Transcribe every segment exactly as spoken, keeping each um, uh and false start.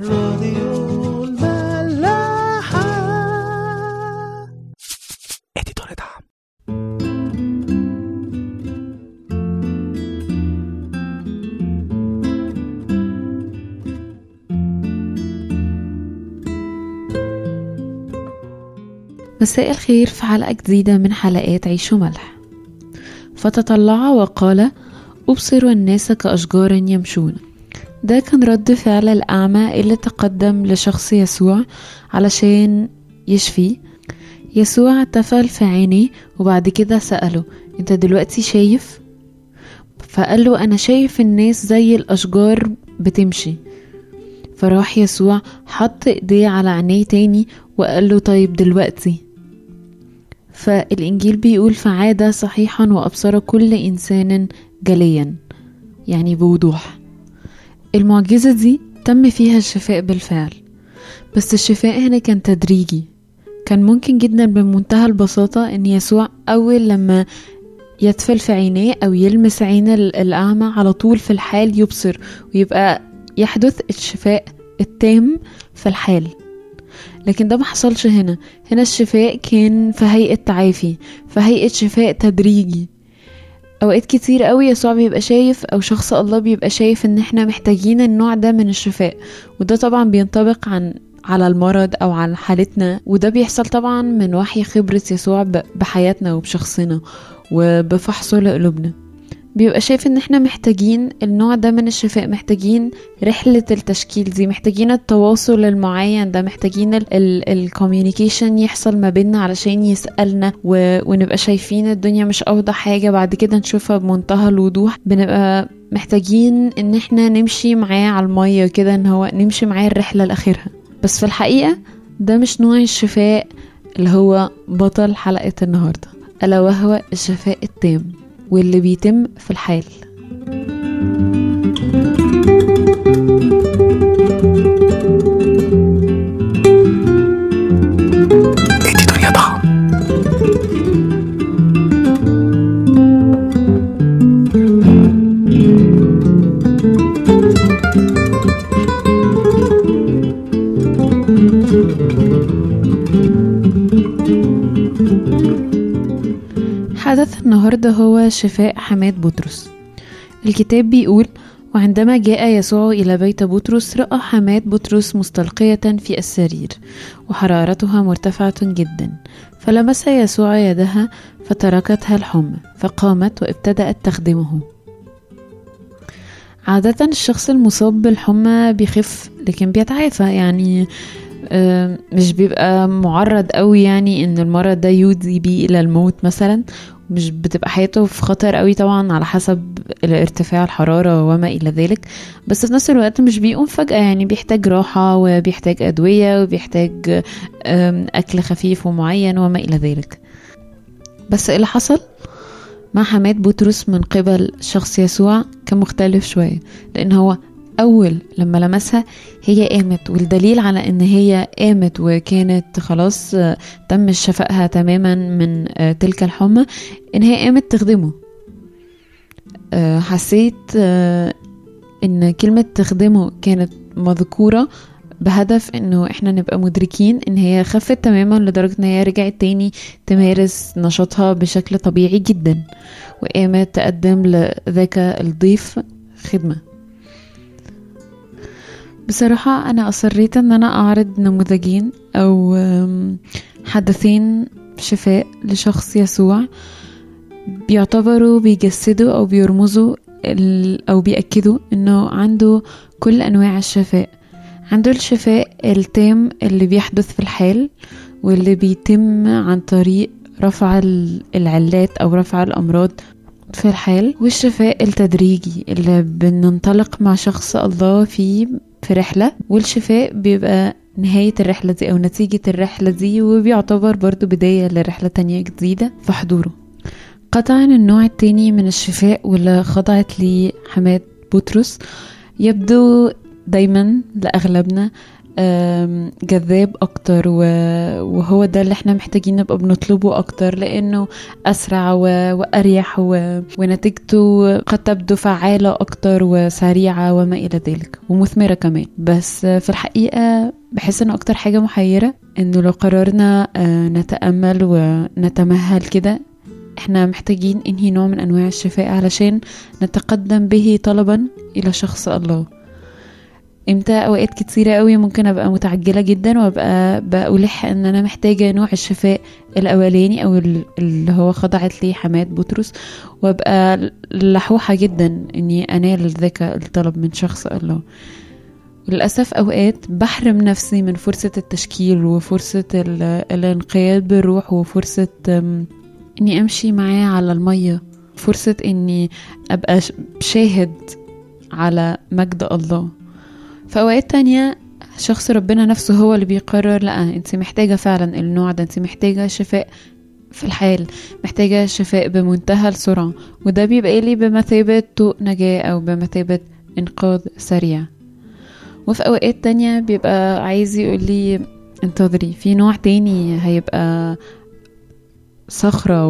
راديو الملاحة اديتور دعم. مساء الخير في حلقة جديدة من حلقات عيش وملح. فتطلع وقال أبصر الناس كأشجار يمشون. ده كان رد فعل الأعمى اللي تقدم لشخص يسوع علشان يشفيه. يسوع تفل في عينيه وبعد كده سأله انت دلوقتي شايف؟ فقال له أنا شايف الناس زي الأشجار بتمشي. فراح يسوع حط ايديه على عينيه تاني وقال له طيب دلوقتي. فالإنجيل بيقول فعاد صحيحا وأبصر كل إنسان جليا، يعني بوضوح. المعجزة دي تم فيها الشفاء بالفعل، بس الشفاء هنا كان تدريجي. كان ممكن جدا بمنتهى البساطة ان يسوع اول لما يتفل في عينيه او يلمس عين الأعمى على طول في الحال يبصر ويبقى يحدث الشفاء التام في الحال، لكن ده ما حصلش هنا. هنا الشفاء كان في هيئة تعافي، في هيئة شفاء تدريجي. اوقات كتير قوي يسوع بيبقى شايف او شخص الله بيبقى شايف ان احنا محتاجين النوع ده من الشفاء، وده طبعا بينطبق عن على المرض او على حالتنا، وده بيحصل طبعا من وحي خبرة يسوع بحياتنا وبشخصنا وبفحصه لقلوبنا. بيبقى شايف ان احنا محتاجين النوع ده من الشفاء، محتاجين رحلة التشكيل دي، محتاجين التواصل المعين ده، محتاجين الكوميونيكيشن يحصل ما بيننا علشان يسألنا و... ونبقى شايفين الدنيا مش اوضح حاجة بعد كده نشوفها بمنتهى الوضوح. بنبقى محتاجين ان احنا نمشي معاه على المية كده، ان هو نمشي معاه الرحلة الاخيرها. بس في الحقيقة ده مش نوع الشفاء اللي هو بطل حلقة النهاردة، ألا وهو الشفاء التام واللي بيتم في الحال. حدث النهاردة هو شفاء حماة بطرس. الكتاب بيقول وعندما جاء يسوع إلى بيت بطرس رأى حماة بطرس مستلقية في السرير وحرارتها مرتفعة جدا، فلمس يسوع يدها فتركتها الحمى، فقامت وابتدأت تخدمه. عادة الشخص المصاب بالحمى بيخف لكن بيتعافى، يعني مش بيبقى معرض قوي يعني ان المرض ده يودي بيه الى الموت مثلا، مش بتبقى حياته في خطر قوي طبعا على حسب ارتفاع الحرارة وما الى ذلك. بس في نفس الوقت مش بيقوم فجأة، يعني بيحتاج راحة وبيحتاج ادوية وبيحتاج اكل خفيف ومعين وما الى ذلك. بس اللي حصل مع حماة بطرس من قبل شخص يسوع كان مختلف شوية، لان هو أول لما لمسها هي قامت، والدليل على أن هي قامت وكانت خلاص تم شفائها تماما من تلك الحمى أن هي قامت تخدمه. حسيت أن كلمة تخدمه كانت مذكورة بهدف أنه إحنا نبقى مدركين أن هي خفت تماما لدرجة أن هي رجعت تاني تمارس نشاطها بشكل طبيعي جدا، وقامت تقدم لذاك الضيف خدمة. بصراحة أنا أصريت أن أنا أعرض نموذجين أو حدثين شفاء لشخص يسوع بيعتبروا بيجسدوا أو بيرمزوا أو بيأكدوا أنه عنده كل أنواع الشفاء. عنده الشفاء التام اللي بيحدث في الحال واللي بيتم عن طريق رفع العلات أو رفع الأمراض في الحال، والشفاء التدريجي اللي بننطلق مع شخص الله فيه في رحلة، والشفاء بيبقى نهاية الرحلة دي أو نتيجة الرحلة دي، وبيعتبر برضو بداية لرحلة تانية جديدة في حضوره. قطعا النوع التاني من الشفاء واللي خضعت لحماة بطرس يبدو دايما لأغلبنا جذاب أكتر، وهو ده اللي احنا محتاجين نبقى بنطلبه أكتر، لأنه أسرع وأريح ونتيجته قد تبدو فعالة أكتر وسريعة وما إلى ذلك ومثمرة كمان. بس في الحقيقة بحس أنه أكتر حاجة محيرة أنه لو قررنا نتأمل ونتمهل كده احنا محتاجين انهي نوع من أنواع الشفاء علشان نتقدم به طلبا إلى شخص الله. امتى؟ اوقات كتيرة قوي ممكن ابقى متعجلة جدا وابقى بقولح ان انا محتاجة نوع الشفاء الاولاني او اللي هو خضعت لي حماة بطرس، وابقى لحوحة جدا اني انال ذكاء الطلب من شخص الله. وللأسف اوقات بحرم نفسي من فرصة التشكيل وفرصة الانقياد بالروح وفرصة اني امشي معاه على المية، فرصة اني ابقى شاهد على مجد الله. فأوقات تانية شخص ربنا نفسه هو اللي بيقرر لأ انت محتاجة فعلا النوع ده، انت محتاجة شفاء في الحال، محتاجة شفاء بمنتهى السرعة، وده بيبقى لي بمثابة طوق نجاة أو بمثابة إنقاذ سريع. وفي أوقات تانية بيبقى عايز يقولي انتظري في نوع تاني هيبقى صخرة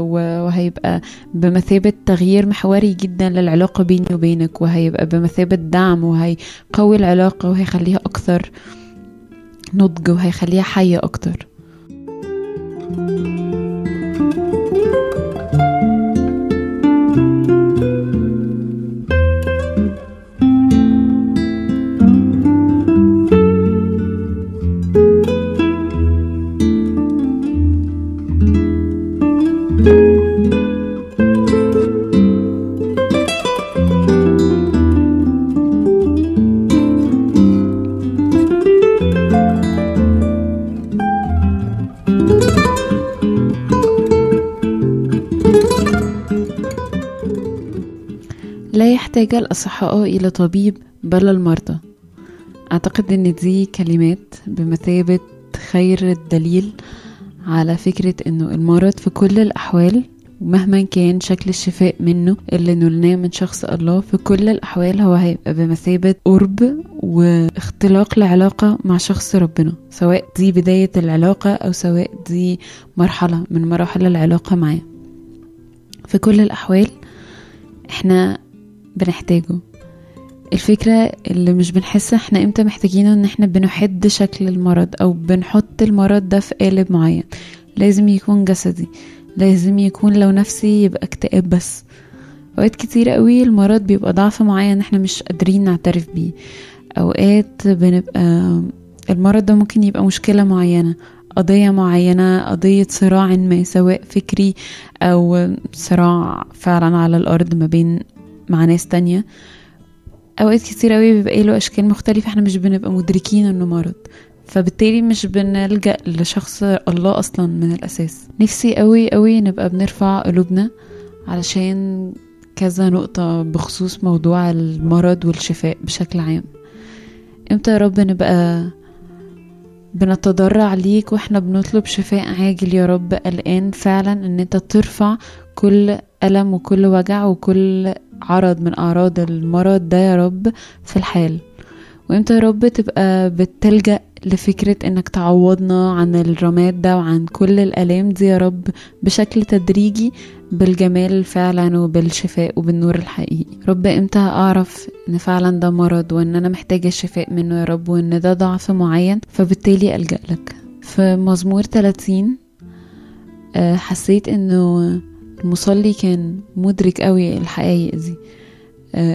وهيبقى بمثابة تغيير محوري جدا للعلاقة بيني وبينك، وهيبقى بمثابة دعم وهيقوي العلاقة وهيخليها أكثر نضج وهيخليها حية أكثر. لا يحتاج الأصحاء إلى طبيب بل المرضى. أعتقد أن دي كلمات بمثابة خير الدليل على فكرة أنه المرض في كل الأحوال ومهما كان شكل الشفاء منه اللي نلناه من شخص الله، في كل الأحوال هو هيبقى بمثابة قرب واختلاق العلاقة مع شخص ربنا، سواء دي بداية العلاقة أو سواء دي مرحلة من مراحل العلاقة معاه. في كل الأحوال احنا بنحتاجه. الفكرة اللي مش بنحس احنا امتى محتاجينه ان احنا بنحد شكل المرض او بنحط المرض ده في قالب معين، لازم يكون جسدي، لازم يكون لو نفسي يبقى اكتئاب بس. اوقات كتير قوي المرض بيبقى ضعف معين احنا مش قادرين نعترف بيه، اوقات بنبقى المرض ده ممكن يبقى مشكلة معينة، قضية معينة، قضية صراع ما، سواء فكري او صراع فعلا على الارض ما بين مع ناس تانية. اوقات كتير قوي بيبقى له اشكال مختلفة احنا مش بنبقى مدركين انه مرض، فبالتالي مش بنلجأ لشخص الله اصلا من الاساس. نفسي قوي قوي نبقى بنرفع قلوبنا علشان كذا نقطة بخصوص موضوع المرض والشفاء بشكل عام. امتى يا رب نبقى بنتضرع ليك واحنا بنطلب شفاء عاجل يا رب الآن فعلا، ان انت ترفع كل ألم وكل وجع وكل عرض من أعراض المرض ده يا رب في الحال. وإمتى يا رب تبقى بتلجأ لفكرة انك تعوضنا عن الرماد ده وعن كل الألام دي يا رب بشكل تدريجي بالجمال فعلا وبالشفاء وبالنور الحقيقي. رب امتى اعرف ان فعلا ده مرض وان انا محتاجة الشفاء منه يا رب، وان ده ضعف معين فبالتالي ألجأ لك. في مزمور ثلاثين حسيت انه المصلي كان مدرك قوي الحقيقة دي،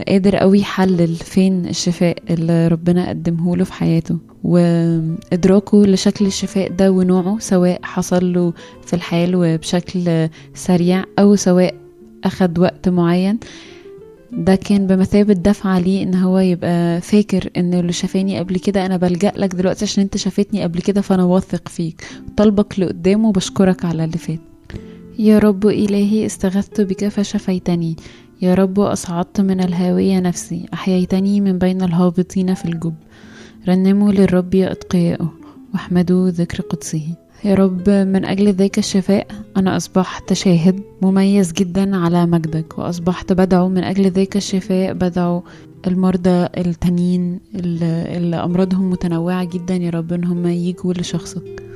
قادر قوي يحلل فين الشفاء اللي ربنا قدمه له في حياته، وإدراكه لشكل الشفاء ده ونوعه، سواء حصل له في الحال وبشكل سريع أو سواء أخد وقت معين. ده كان بمثابة دفعة لي إن هو يبقى فاكر إن اللي شافاني قبل كده أنا بلجأ لك دلوقتي عشان أنت شافتني قبل كده، فأنا واثق فيك طلبك لقدام وبشكرك على اللي فات. يا رب إلهي استغثت بك فشفيتني، يا رب أصعدت من الهاوية نفسي، أحييتني من بين الهابطين في الجب. رنموا للرب يا أتقياؤه واحمدوا ذكر قدسه. يا رب من أجل ذاك الشفاء أنا أصبحت شاهد مميز جدا على مجدك، وأصبحت بدعو من أجل ذاك الشفاء بدعو المرضى التانيين اللي أمراضهم متنوعة جدا، يا رب إن هم يجوا لشخصك.